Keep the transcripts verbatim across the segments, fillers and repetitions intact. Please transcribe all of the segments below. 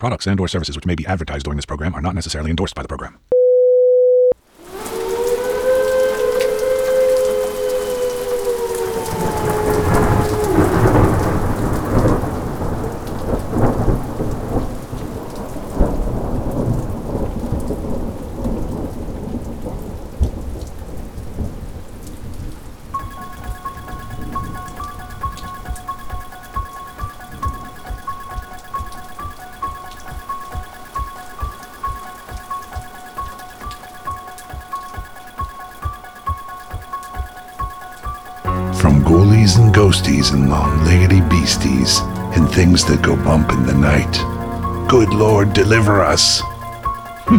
Products and or services which may be advertised during this program are not necessarily endorsed by the program. And ghosties and long-leggedy beasties and things that go bump in the night. Good Lord, deliver us. Well,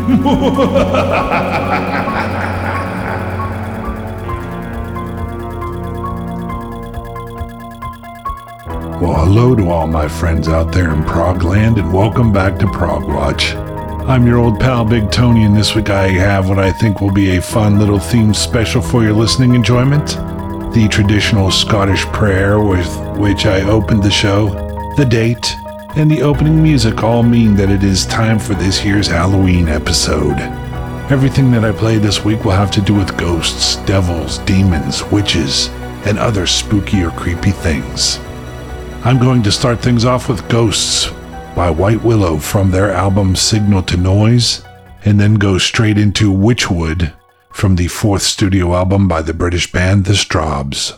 hello to all my friends out there in Prog Land, and welcome back to Prog Watch. I'm your old pal Big Tony, and this week I have what I think will be a fun little themed special for your listening enjoyment. The traditional Scottish prayer with which I opened the show, the date, and the opening music all mean that it is time for this year's Halloween episode. Everything that I play this week will have to do with ghosts, devils, demons, witches, and other spooky or creepy things. I'm going to start things off with Ghosts by White Willow from their album Signal to Noise, and then go straight into Witchwood from the fourth studio album by the British band The Strawbs.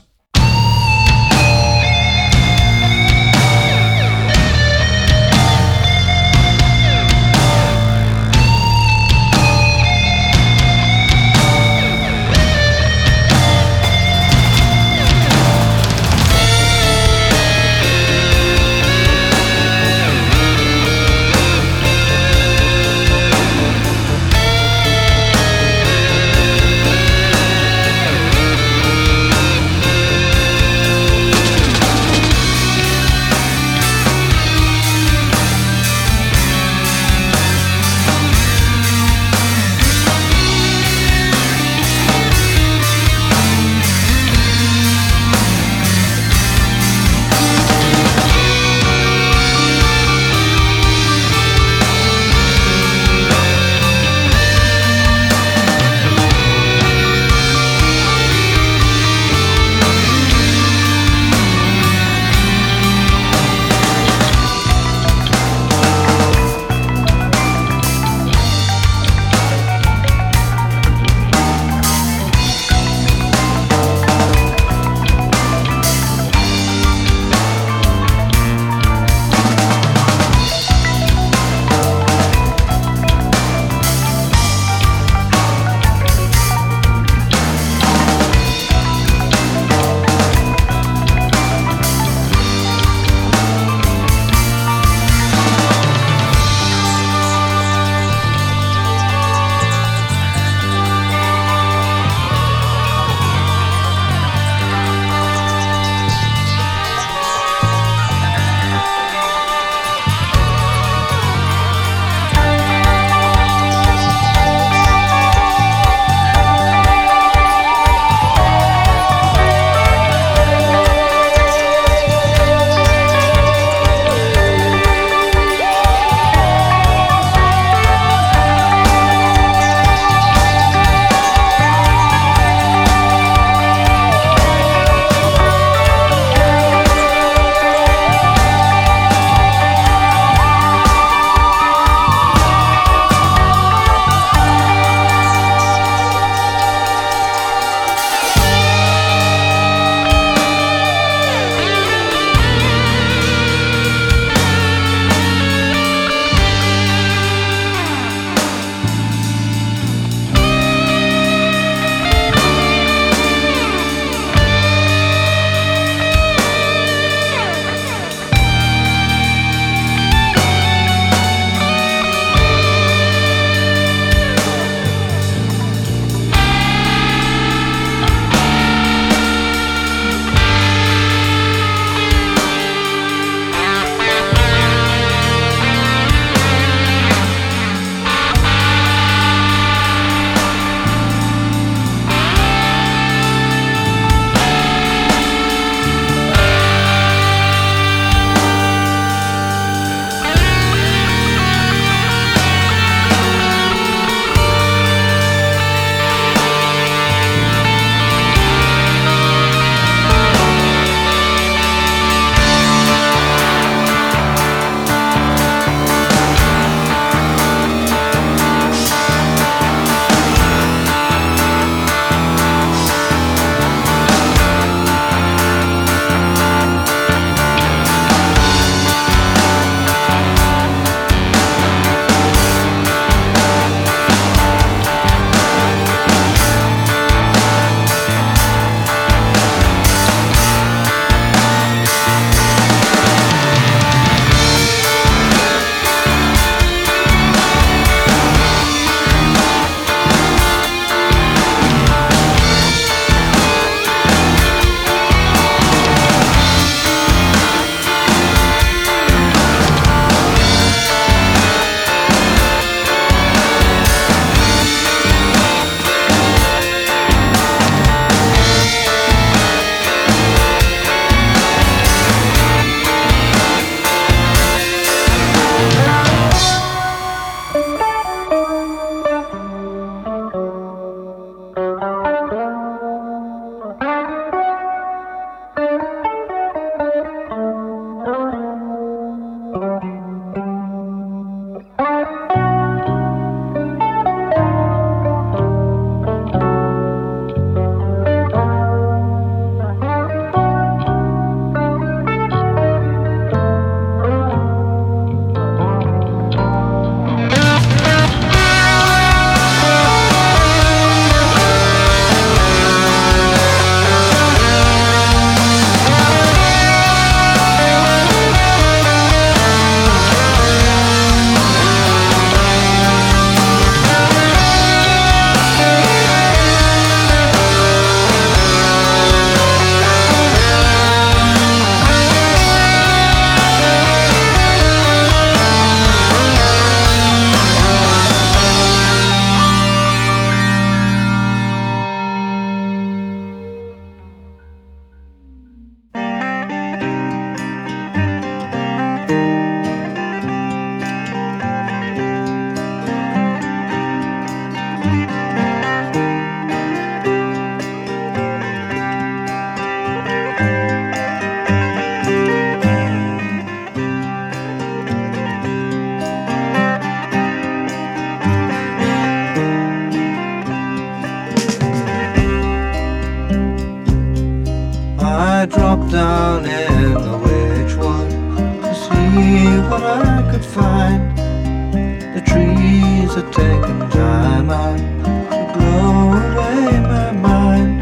to take the time out to blow away my mind.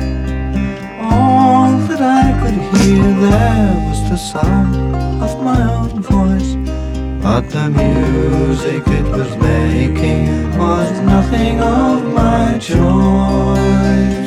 All that I could hear there was the sound of my own voice, but the music it was making was nothing of my choice.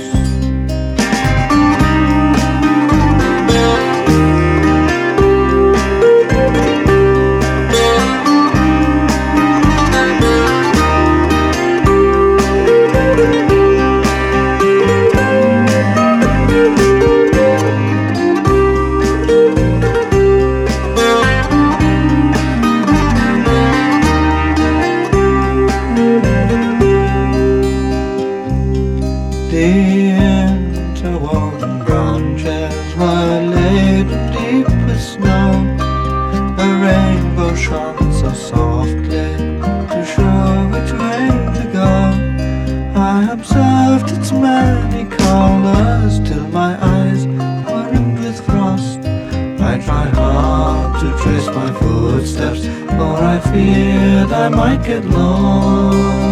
I might get lost.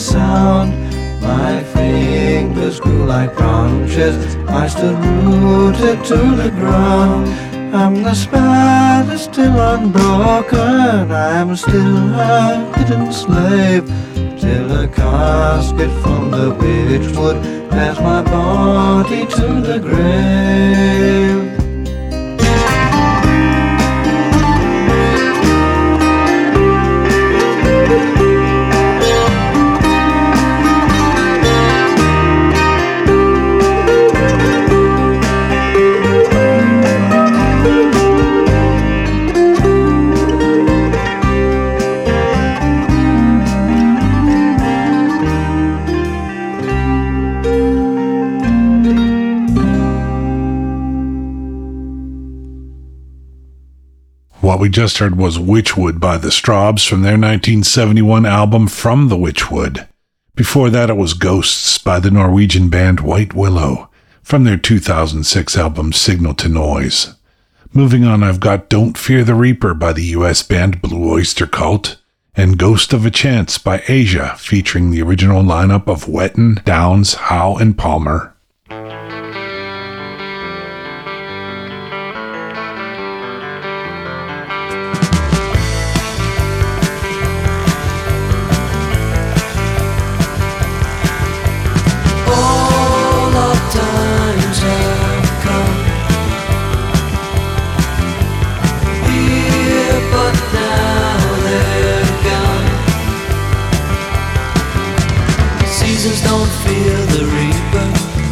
Sound. My fingers grew like branches, I stood rooted to the ground. I'm the spell that's still unbroken, I'm still a hidden slave, till a casket from the Witchwood bears my body to the grave. What we just heard was Witchwood by The Strawbs from their nineteen seventy-one album From the Witchwood. Before that it was Ghosts by the Norwegian band White Willow from their two thousand six album Signal to Noise. Moving on, I've got Don't Fear the Reaper by the U S band Blue Oyster Cult and Ghost of a Chance by Asia featuring the original lineup of Wetton, Downs, Howe, and Palmer. Don't fear the reaper.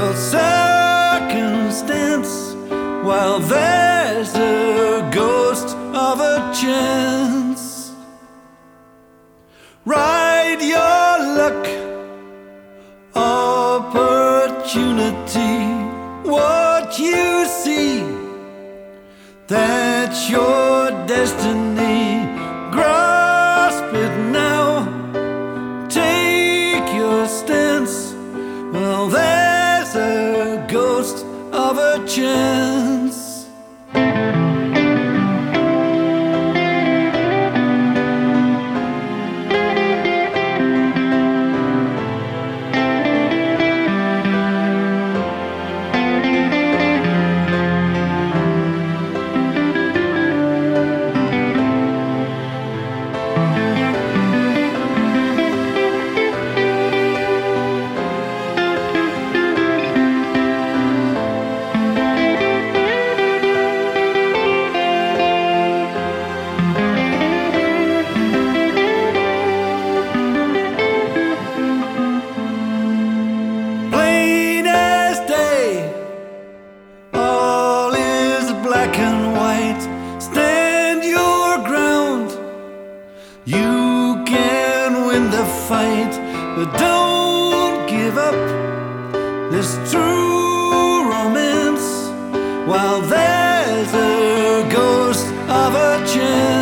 your circumstance, while there's a ghost of a chance. Ride your luck, opportunity. What you see, that's your destiny. Grasp it now, take your stance. Well, there's a ghost of a chance. But don't give up this true romance, while there's a ghost of a chance.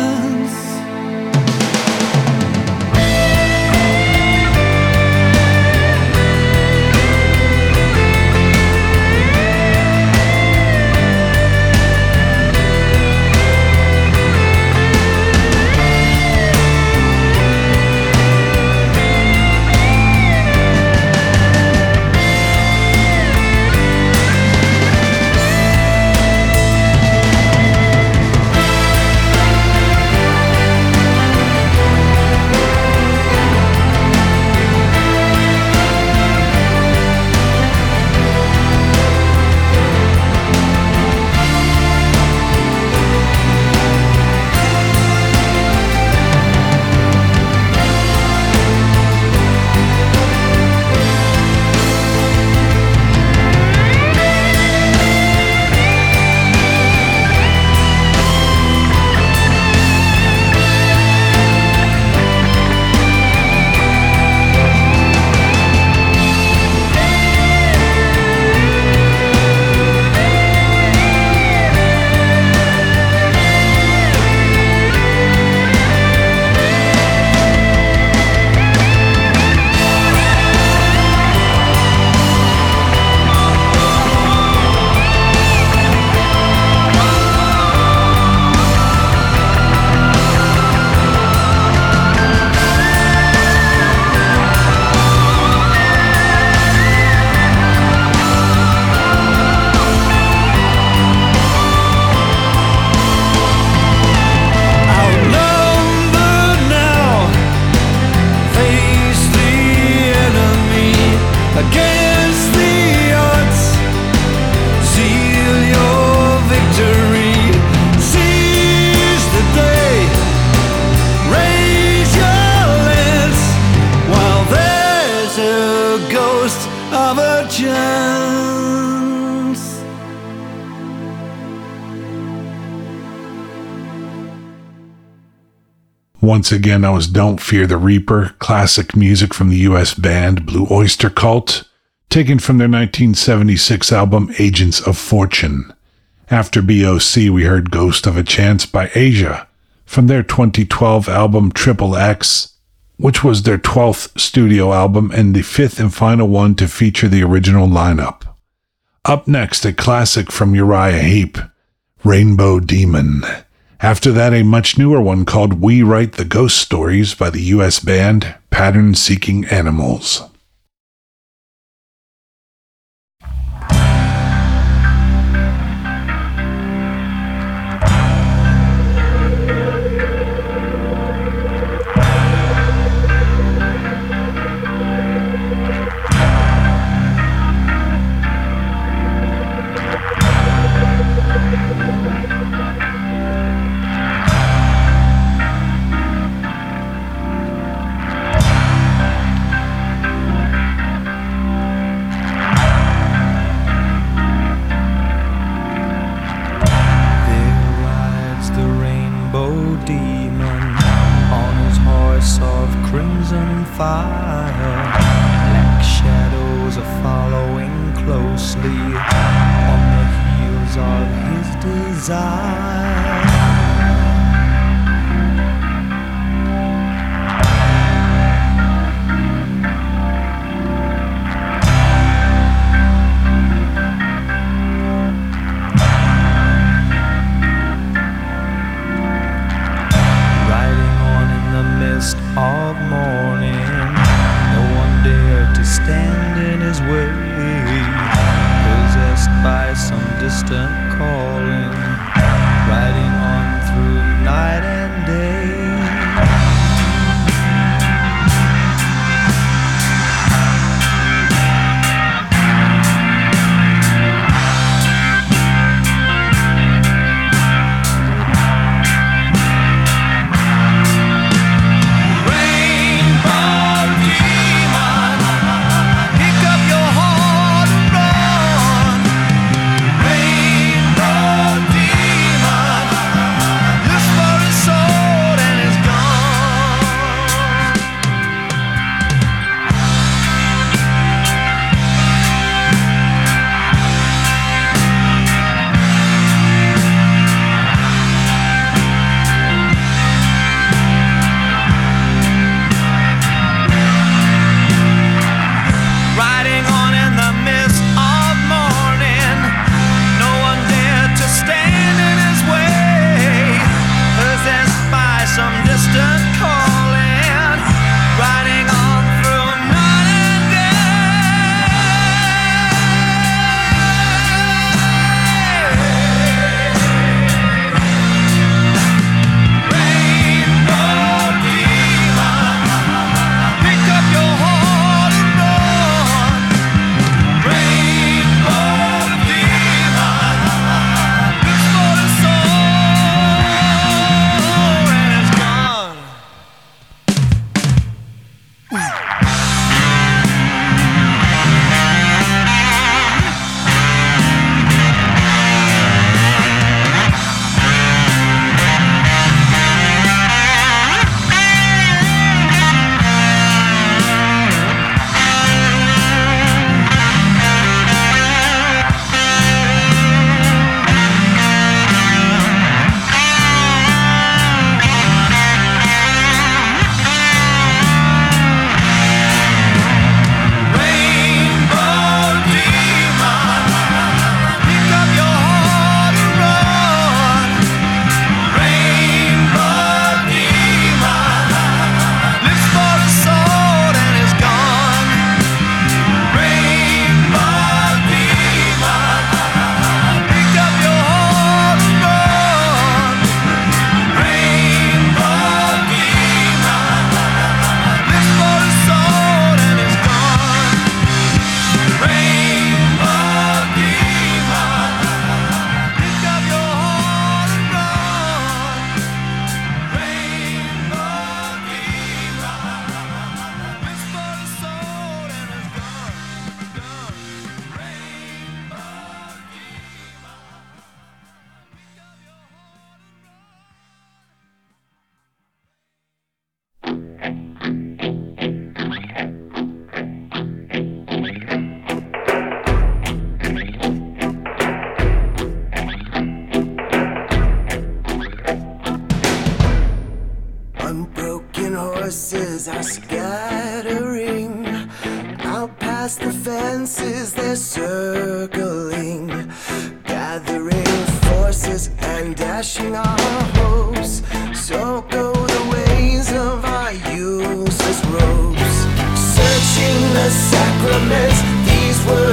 Once again, that was Don't Fear the Reaper, classic music from the U S band Blue Oyster Cult, taken from their nineteen seventy-six album Agents of Fortune. After B O C, we heard Ghost of a Chance by Asia, from their twenty twelve album Triple X, which was their twelfth studio album and the fifth and final one to feature the original lineup. Up next, a classic from Uriah Heep, Rainbow Demon. After that, a much newer one called We Write the Ghost Stories by the U S band Pattern-Seeking Animals. fire. Black shadows are following closely on the heels of his desire. Of morning, no one dared to stand in his way. Possessed by some distant calling, riding on through night and day. These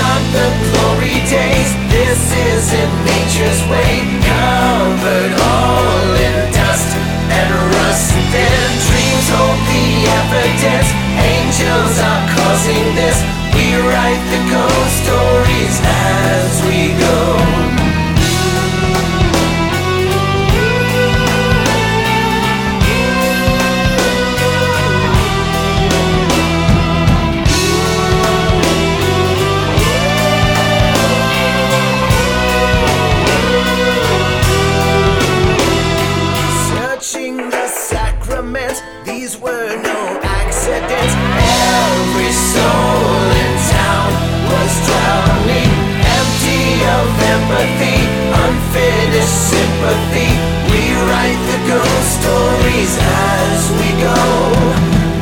on the glory days. This isn't nature's way. Covered all in dust and rust. Then dreams hold the evidence. Angels are causing this. We write the ghost stories as we go. Unfinished sympathy. We write the ghost stories as we go.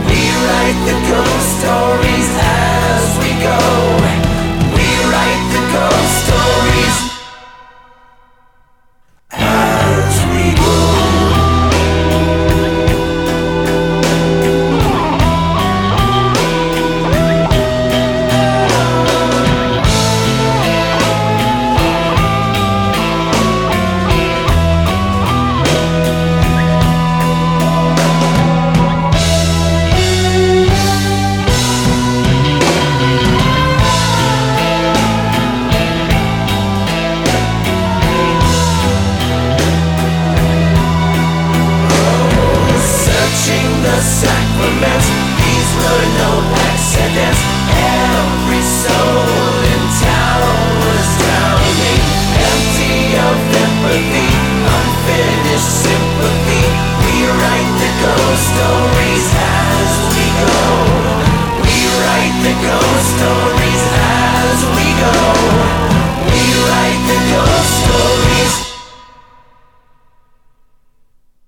We write the ghost stories as we go. We write the ghost stories as we go.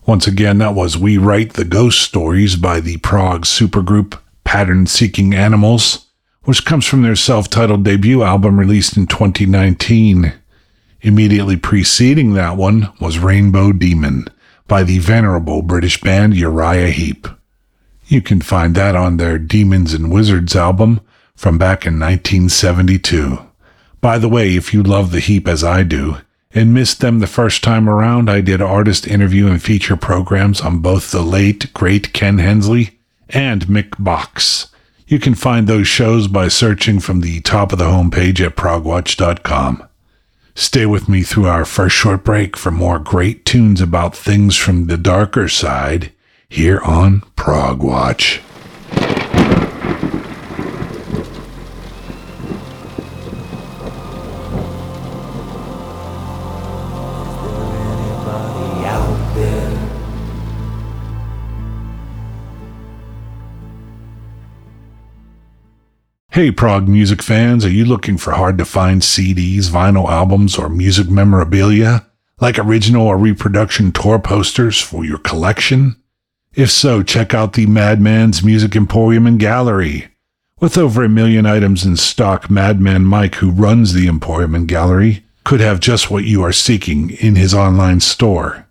Once again, that was We Write the Ghost Stories by the prog supergroup Pattern-Seeking Animals, which comes from their self-titled debut album released in twenty nineteen. Immediately preceding that one was Rainbow Demon by the venerable British band Uriah Heep. You can find that on their Demons and Wizards album from back in nineteen seventy-two. By the way, if you love the Heep as I do, and missed them the first time around, I did artist interview and feature programs on both the late, great Ken Hensley and Mick Box. You can find those shows by searching from the top of the homepage at prog watch dot com. Stay with me through our first short break for more great tunes about things from the darker side here on Prog Watch. Hey prog music fans, are you looking for hard-to-find C Ds, vinyl albums, or music memorabilia, like original or reproduction tour posters for your collection? If so, check out the Madman's Music Emporium and Gallery. With over a million items in stock, Madman Mike, who runs the Emporium and Gallery, could have just what you are seeking in his online store.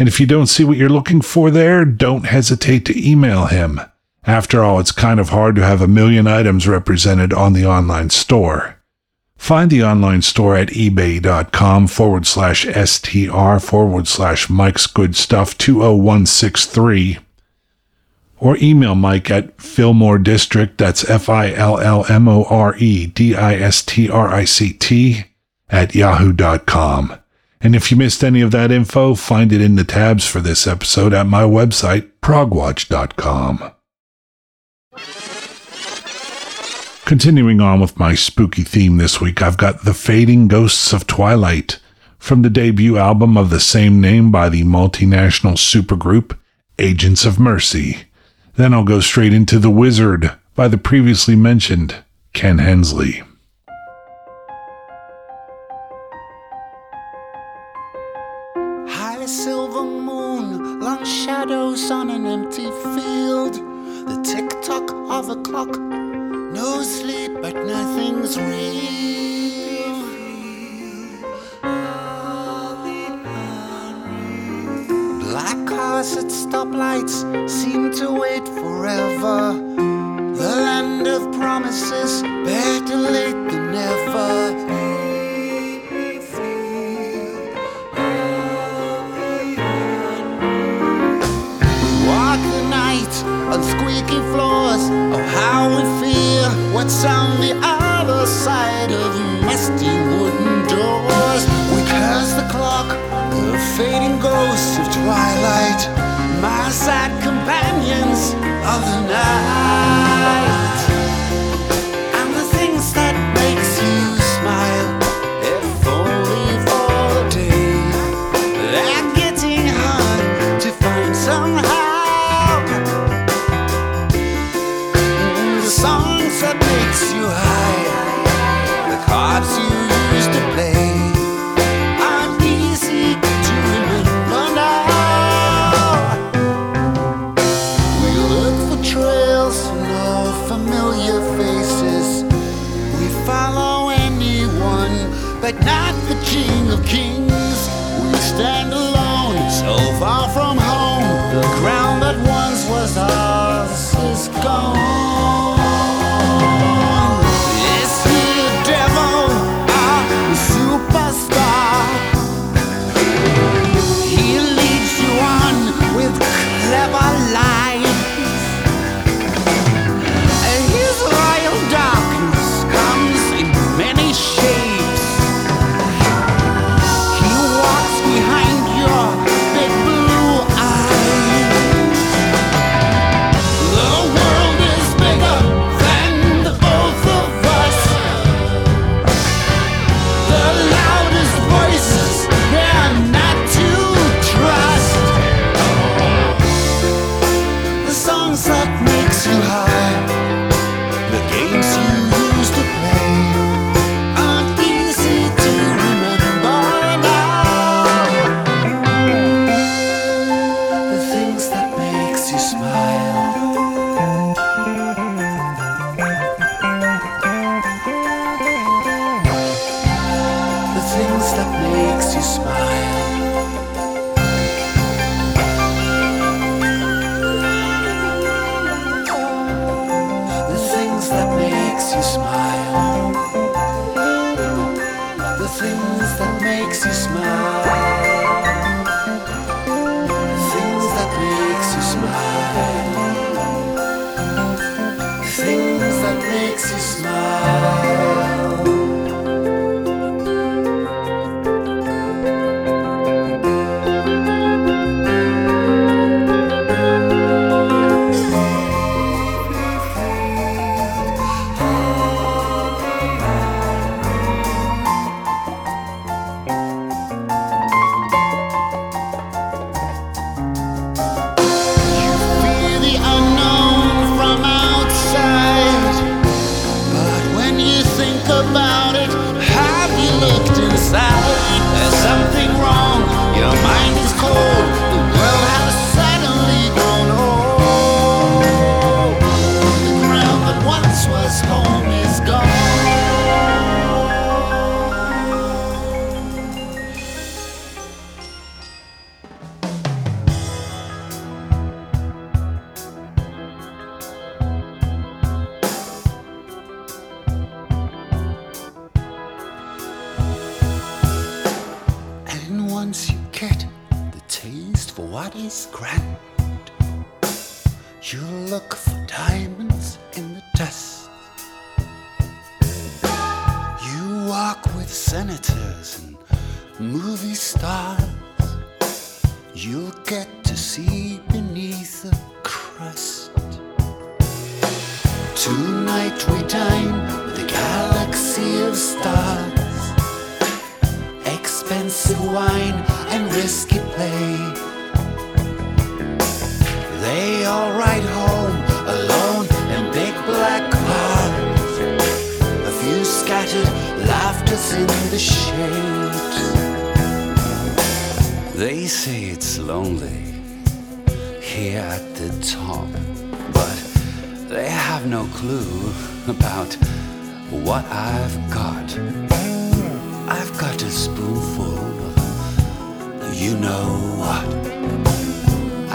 And if you don't see what you're looking for there, don't hesitate to email him. After all, it's kind of hard to have a million items represented on the online store. Find the online store at ebay.com forward slash STR forward slash Mike's Good Stuff two oh one six three, or email Mike at fillmoredistrict, that's F I L L M O R E D I S T R I C T, at yahoo dot com. And if you missed any of that info, find it in the tabs for this episode at my website, prog watch dot com. Continuing on with my spooky theme this week, I've got The Fading Ghosts of Twilight from the debut album of the same name by the multinational supergroup Agents of Mercy. Then I'll go straight into The Wizard by the previously mentioned Ken Hensley. High silver moon, long shadows on an empty field. The tick-tock of a clock, no sleep, but nothing's real. Black cars at stoplights seem to wait forever. The land end of promises, better late than never. On squeaky floors of how we fear what's on the other side of musty wooden doors. We curse the clock, the fading ghosts of twilight, my sad companions of the night. And the things that makes you smile, if only for a day, they're getting hard to find somehow. That makes you high, the cards you used to play aren't easy to remember now. We look for trails, no familiar faces. We follow anyone, but not the King of Kings. We stand alone, so far from home. The ground that once was ours is gone.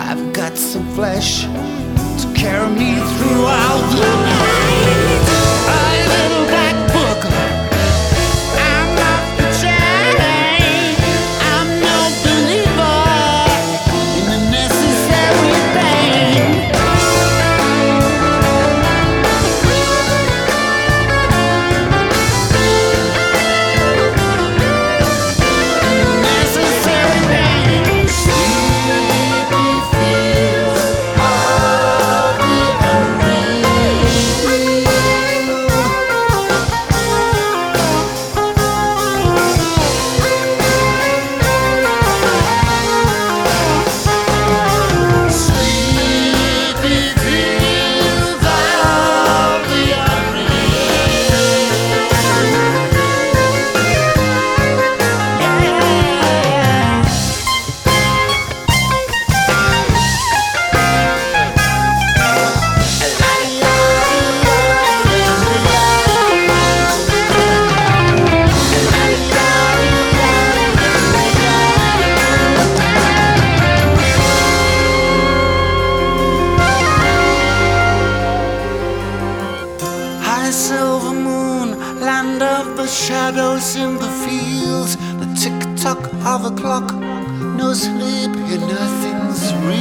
I've got some flesh to carry me throughout the night. of a clock. No sleep and nothing's real.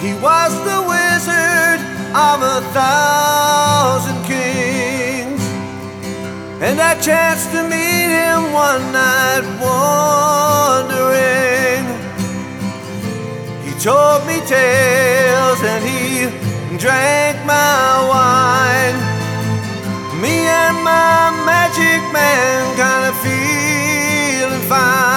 He was the wizard of a thousand kings, and I chanced to meet him one night wandering. He told me tales and he drank my wine. Me and my magic man kinda feeling fine.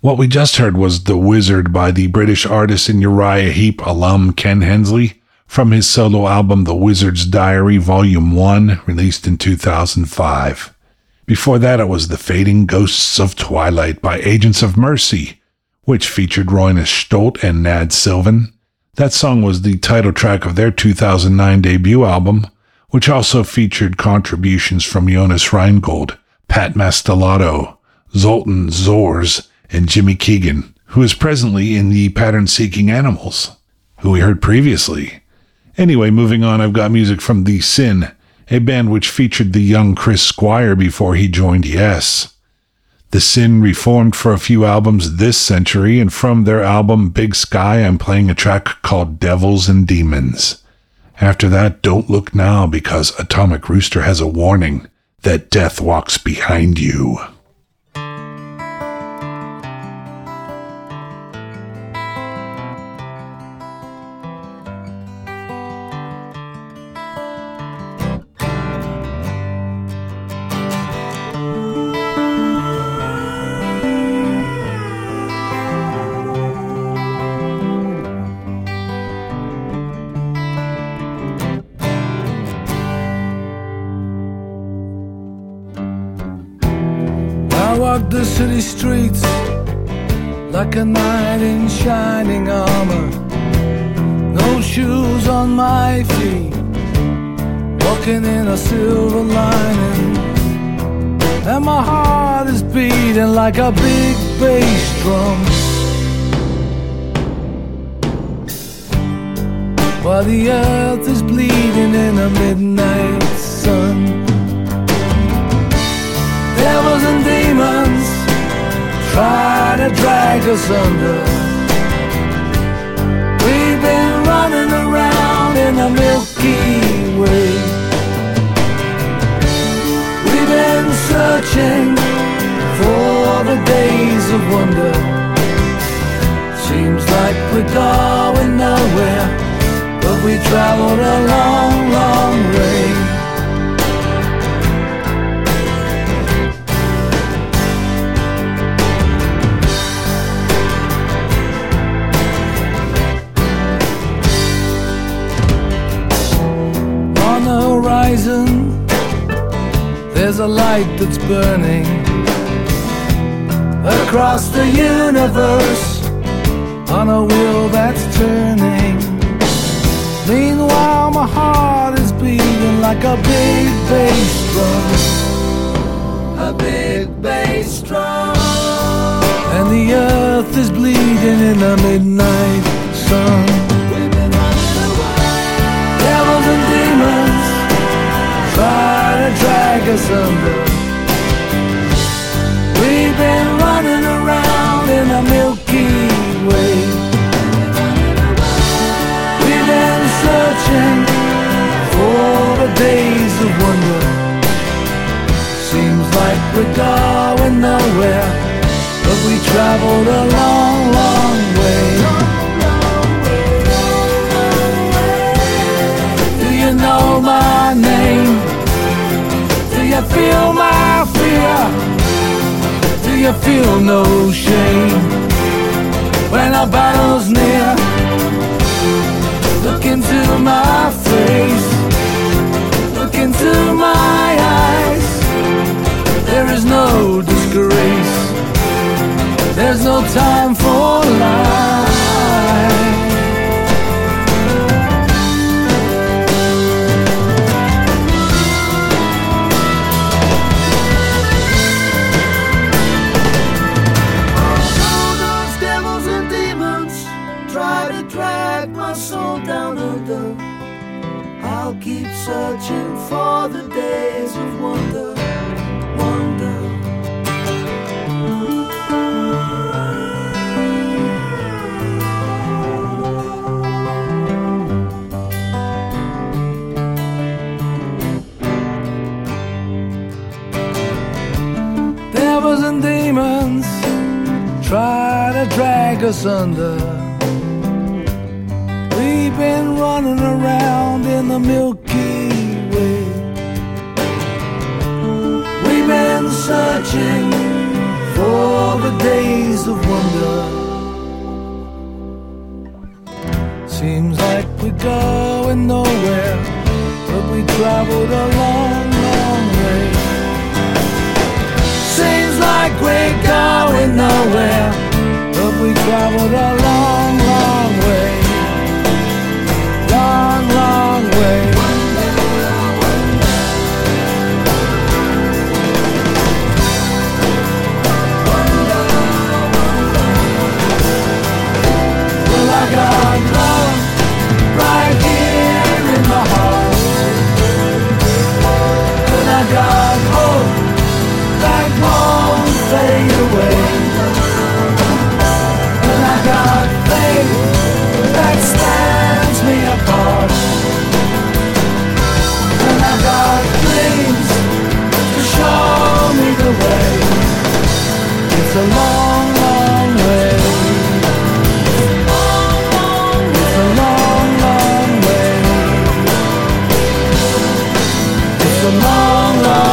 What we just heard was The Wizard by the British artist and Uriah Heep alum Ken Hensley from his solo album The Wizard's Diary Volume one, released in two thousand five. Before that, it was The Fading Ghosts of Twilight by Agents of Mercy, which featured Royness Stolt and Nad Sylvan. That song was the title track of their two thousand nine debut album, which also featured contributions from Jonas Rheingold, Pat Mastelotto, Zoltan Zors, and Jimmy Keegan, who is presently in the Pattern-Seeking Animals, who we heard previously. Anyway, moving on, I've got music from The Sin, a band which featured the young Chris Squire before he joined Yes. The Sin reformed for a few albums this century, and from their album Big Sky, I'm playing a track called Devils and Demons. After that, Don't Look Now, because Atomic Rooster has a warning that death walks behind you. walk the city streets like a knight in shining armor. No shoes on my feet, walking in a silver lining. And my heart is beating like a big bass drum, while the earth is bleeding in the midnight sun. Devils and demons try to drag us under. We've been running around in the Milky Way. We've been searching for the days of wonder. Seems like we're going nowhere, but we traveled a long, long way. There's a light that's burning across the universe on a wheel that's turning. Meanwhile, my heart is beating like a big bass drum, a big bass drum. And the earth is bleeding in the midnight sun. We've been running away. Devils and demons try to drag us under. We've been running around in a Milky Way. We've been searching for the days of wonder. Seems like we're going nowhere, but we traveled a long, long way. Do you know my name? Do you feel my fear? Do you feel no shame when our battle's near? Look into my face, look into my eyes. There is no disgrace, there's no time for lies. Keep searching for the days of wonder, wonder. Devils and demons try to drag us under. We've been running around in the Milky Way. We've been searching for the days of wonder. Seems like we're going nowhere, but we traveled a long, long way. Seems like we're going nowhere, but we traveled a long, long way. Long, long way. Well, I got love right here in my heart, and I got hope that won't fade away, and I got faith that stands me apart, and I got dreams to show me the way. It's a long, long way. It's a long, long way. It's a long, long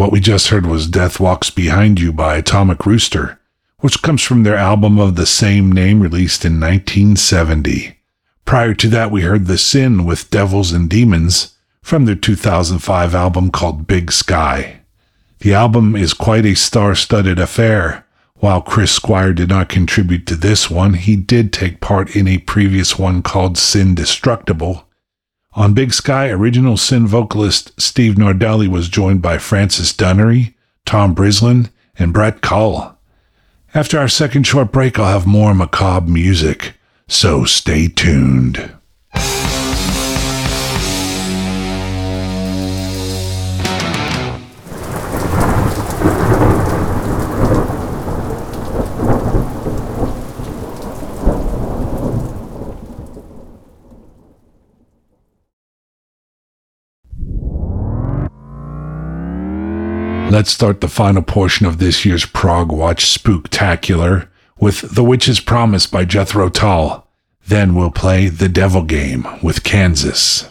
What we just heard was Death Walks Behind You by Atomic Rooster, which comes from their album of the same name released in nineteen seventy. Prior to that, we heard The Sin with Devils and Demons from their two thousand five album called Big Sky. The album is quite a star-studded affair. While Chris Squire did not contribute to this one, he did take part in a previous one called Sin Destructible. On Big Sky, original Sin vocalist Steve Nardelli was joined by Francis Dunnery, Tom Brislin, and Brett Cull. After our second short break, I'll have more macabre music, so stay tuned. Let's start the final portion of this year's Prog Watch Spooktacular with The Witch's Promise by Jethro Tull. Then we'll play The Devil Game with Kansas.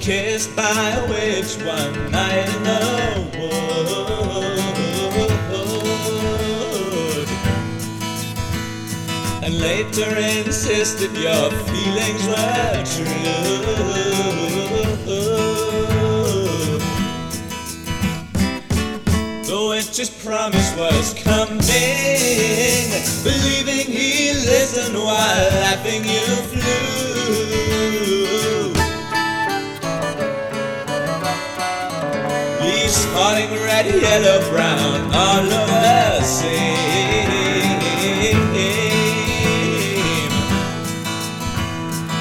Kissed by a witch one night in the wood, and later insisted your feelings were true. The witch's promise was coming, believing he listened while laughing you flew. Spotting red, yellow, brown, all over the same.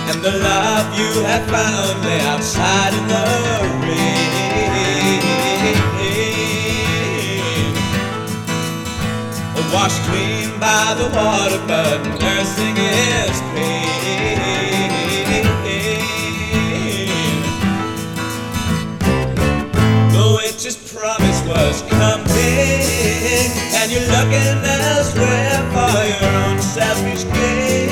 And the love you had found lay outside in the rain, washed clean by the water, but nursing his pain. His promise was coming, and you're looking elsewhere for your own selfish gain.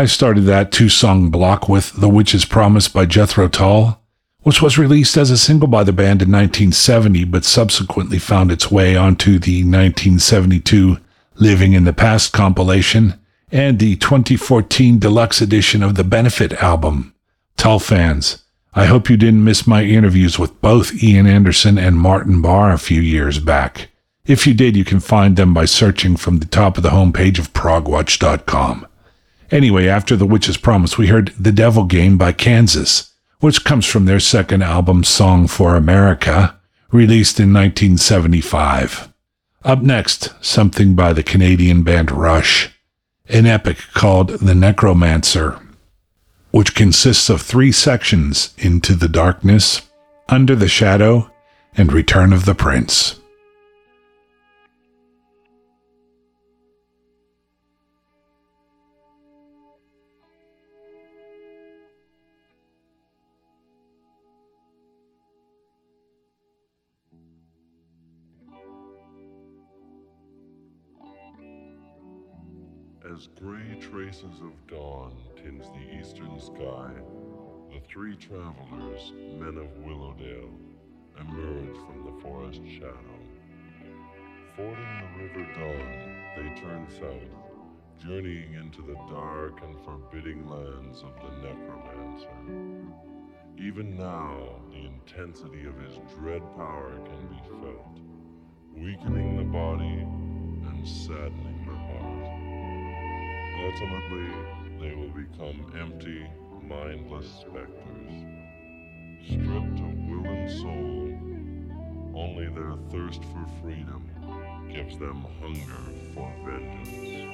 I started that two-song block with The Witch's Promise by Jethro Tull, which was released as a single by the band in nineteen seventy, but subsequently found its way onto the nineteen seventy-two Living in the Past compilation and the twenty fourteen deluxe edition of the Benefit album. Tull fans, I hope you didn't miss my interviews with both Ian Anderson and Martin Barr a few years back. If you did, you can find them by searching from the top of the homepage of prog watch dot com. Anyway, after The Witch's Promise, we heard The Devil Game by Kansas, which comes from their second album, Song for America, released in nineteen seventy-five. Up next, something by the Canadian band Rush, an epic called The Necromancer, which consists of three sections: Into the Darkness, Under the Shadow, and Return of the Prince. As gray traces of dawn tinge the eastern sky, the three travelers, men of Willowdale, emerge from the forest shadow. Fording the river Dawn, they turn south, journeying into the dark and forbidding lands of the Necromancer. Even now, the intensity of his dread power can be felt, weakening the body and saddening the heart. Ultimately, they will become empty, mindless specters, stripped of will and soul. Only their thirst for freedom gives them hunger for vengeance.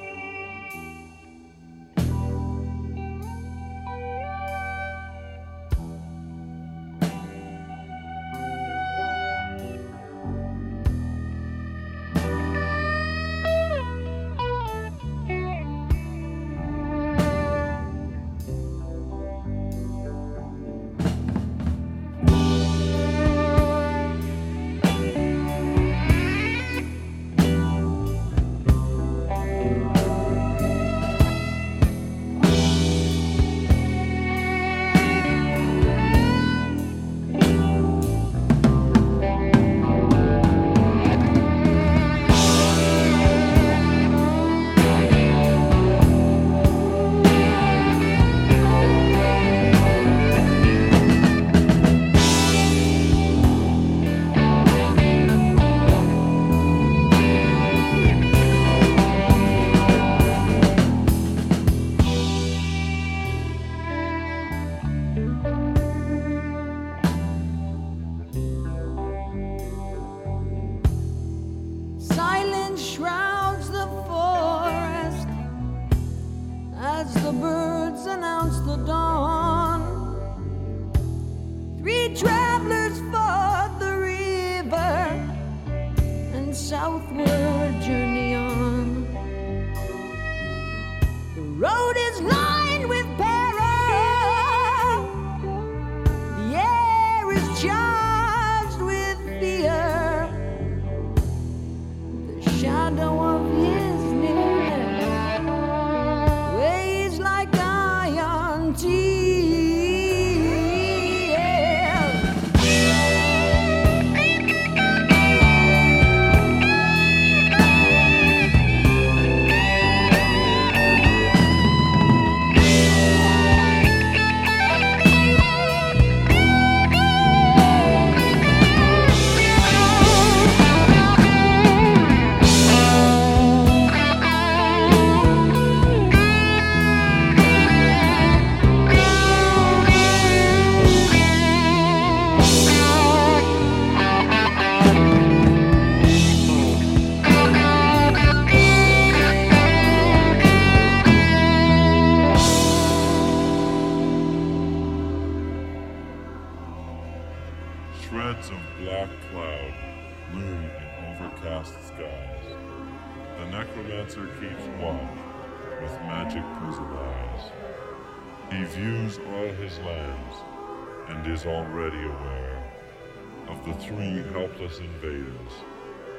Invaders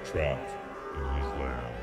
trapped in his land.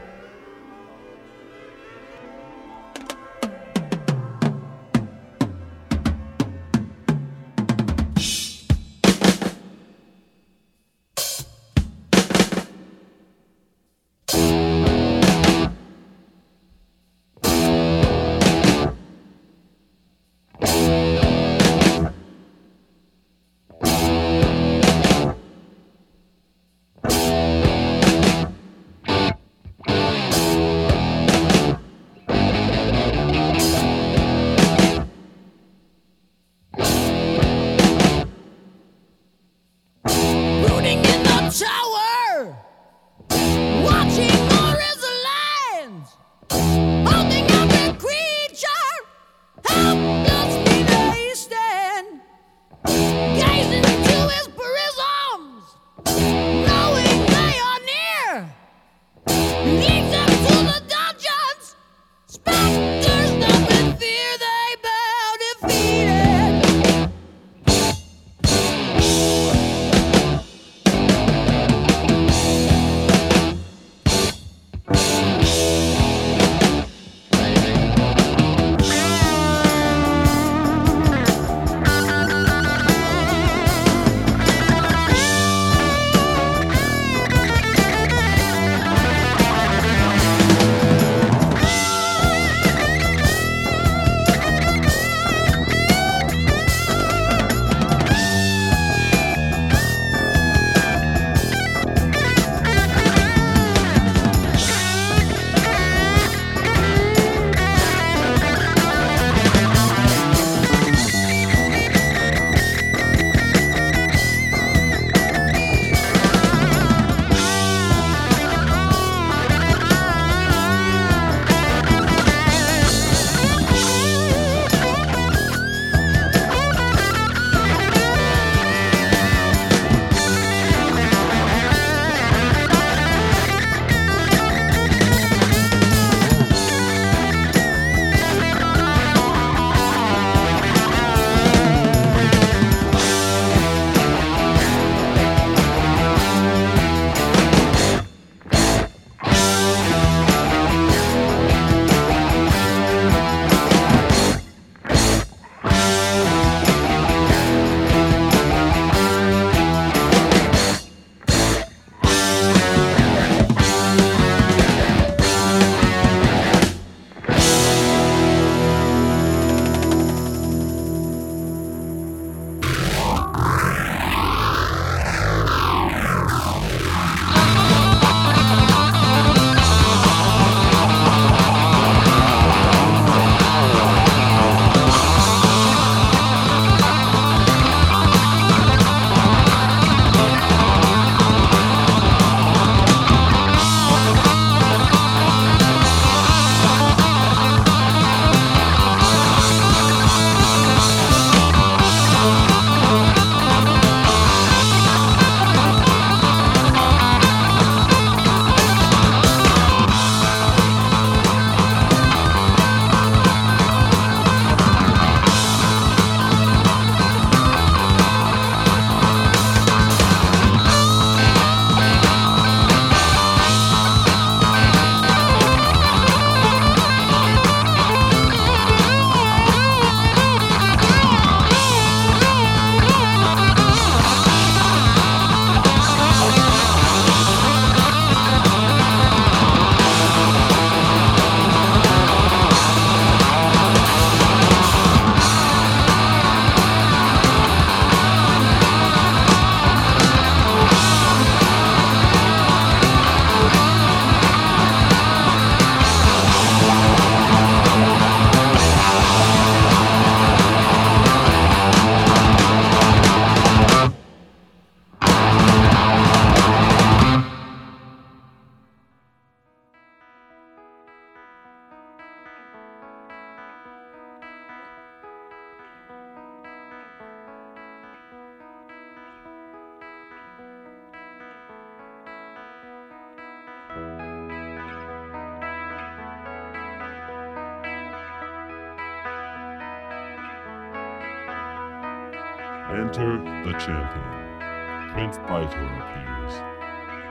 Enter the champion. Prince Bytor appears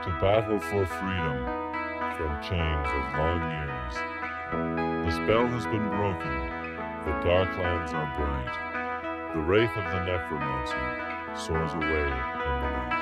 to battle for freedom from chains of long years. The spell has been broken. The dark lands are bright. The wraith of the necromancer soars away in the night.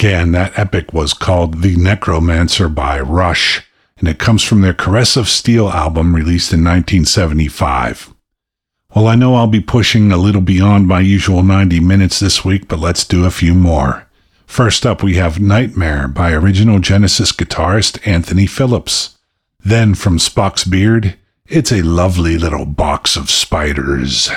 Again, that epic was called The Necromancer by Rush, and it comes from their Caress of Steel album released in nineteen seventy-five. Well, I know I'll be pushing a little beyond my usual ninety minutes this week, but let's do a few more. First up, we have Nightmare by original Genesis guitarist Anthony Phillips. Then from Spock's Beard, it's a lovely little box of spiders.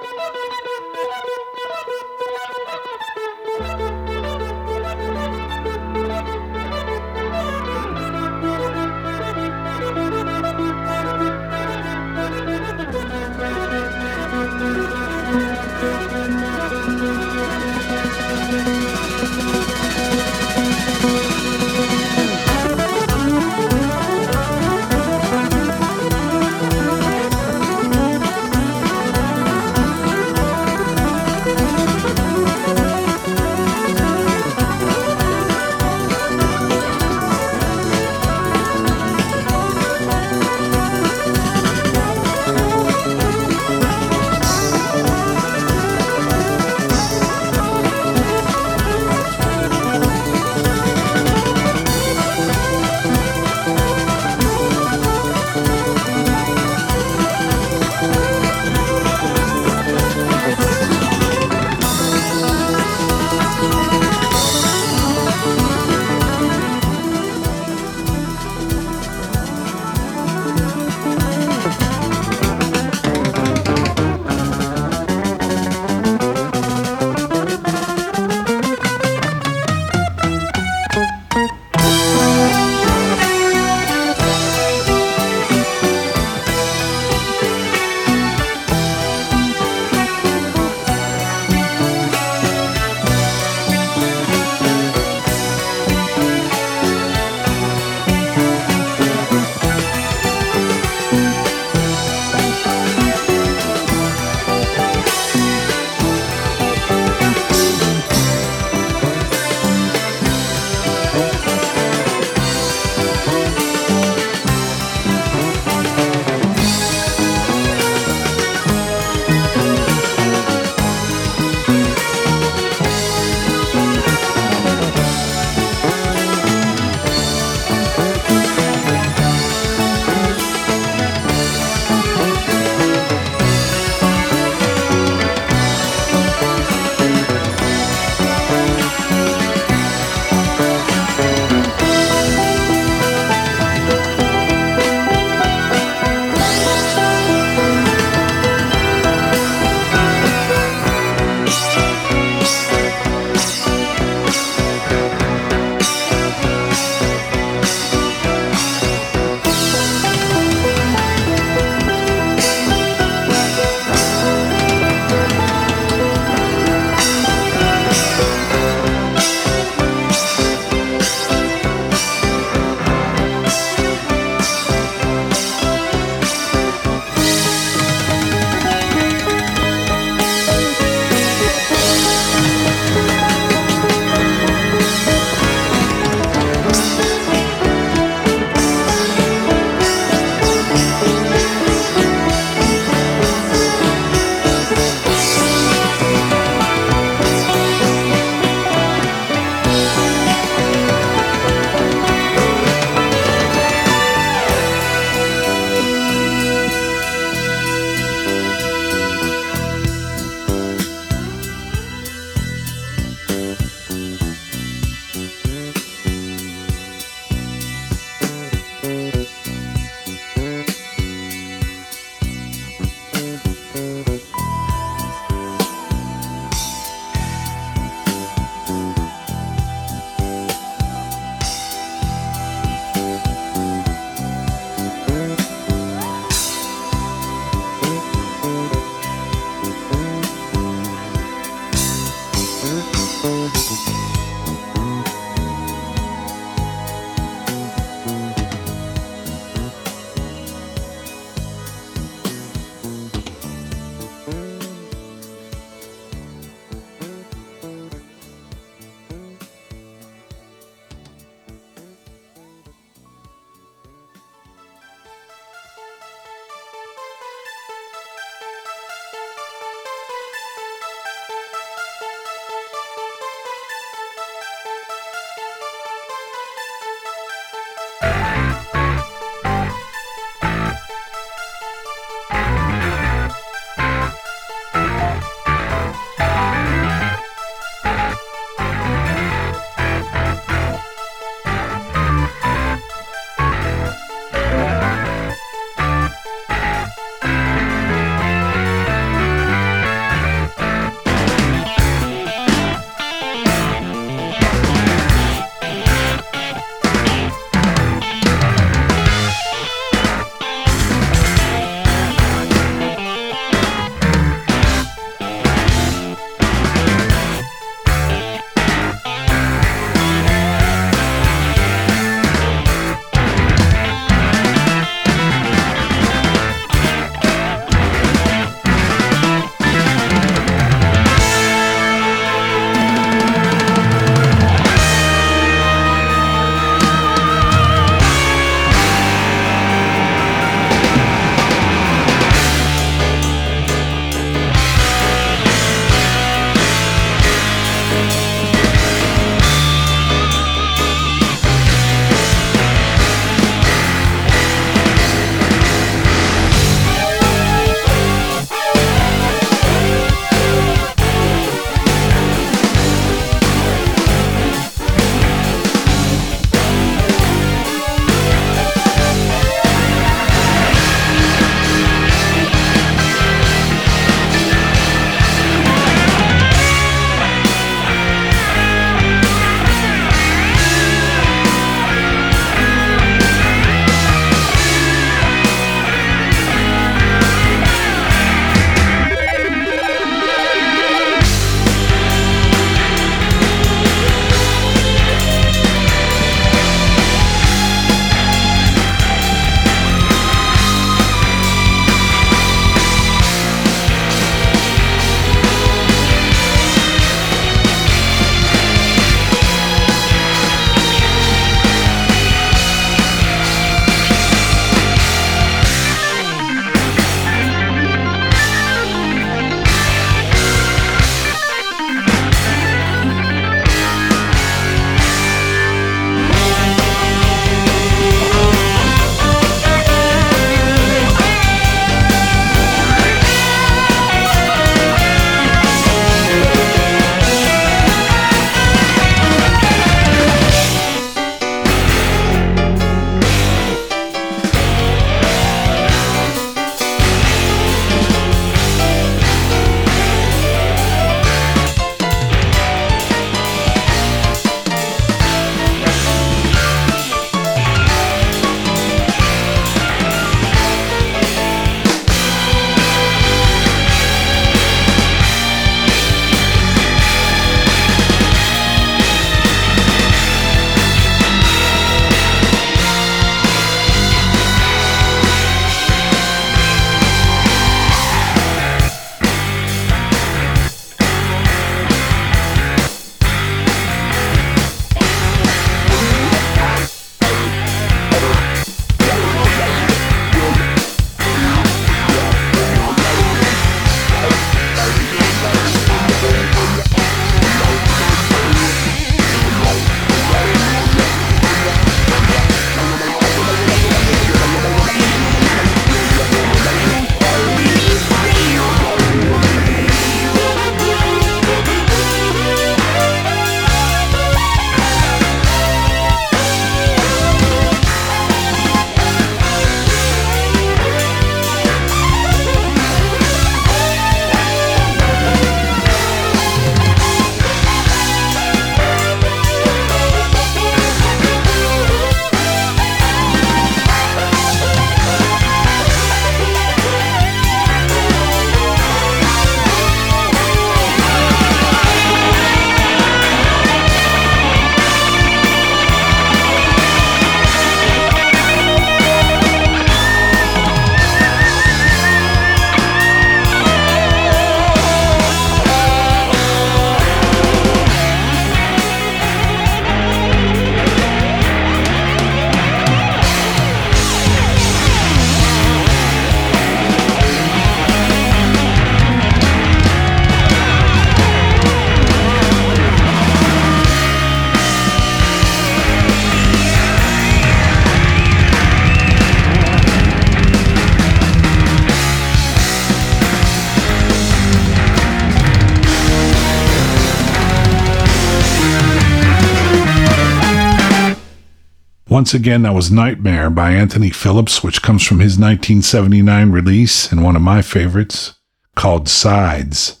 Once again, that was Nightmare by Anthony Phillips, which comes from his nineteen seventy-nine release, and one of my favorites, called Sides.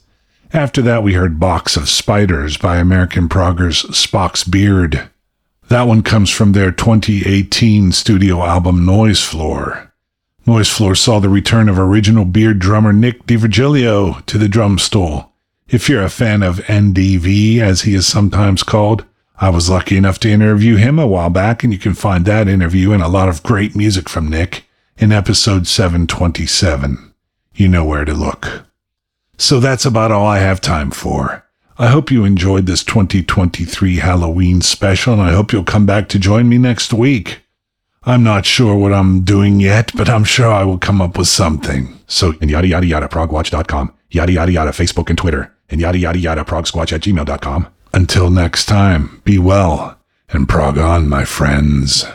After that, we heard Box of Spiders by American progger's Spock's Beard. That one comes from their twenty eighteen studio album Noise Floor. Noise Floor saw the return of original Beard drummer Nick DiVirgilio to the drum stool. If you're a fan of N D V, as he is sometimes called, I was lucky enough to interview him a while back, and you can find that interview and a lot of great music from Nick in episode seven twenty-seven. You know where to look. So that's about all I have time for. I hope you enjoyed this twenty twenty-three Halloween special, and I hope you'll come back to join me next week. I'm not sure what I'm doing yet, but I'm sure I will come up with something. So, and yada yada yada, progwatch dot com, yada yada yada, Facebook and Twitter, and yada yada yada, progsquatch at gmail dot com. Until next time, be well, and prog on, my friends.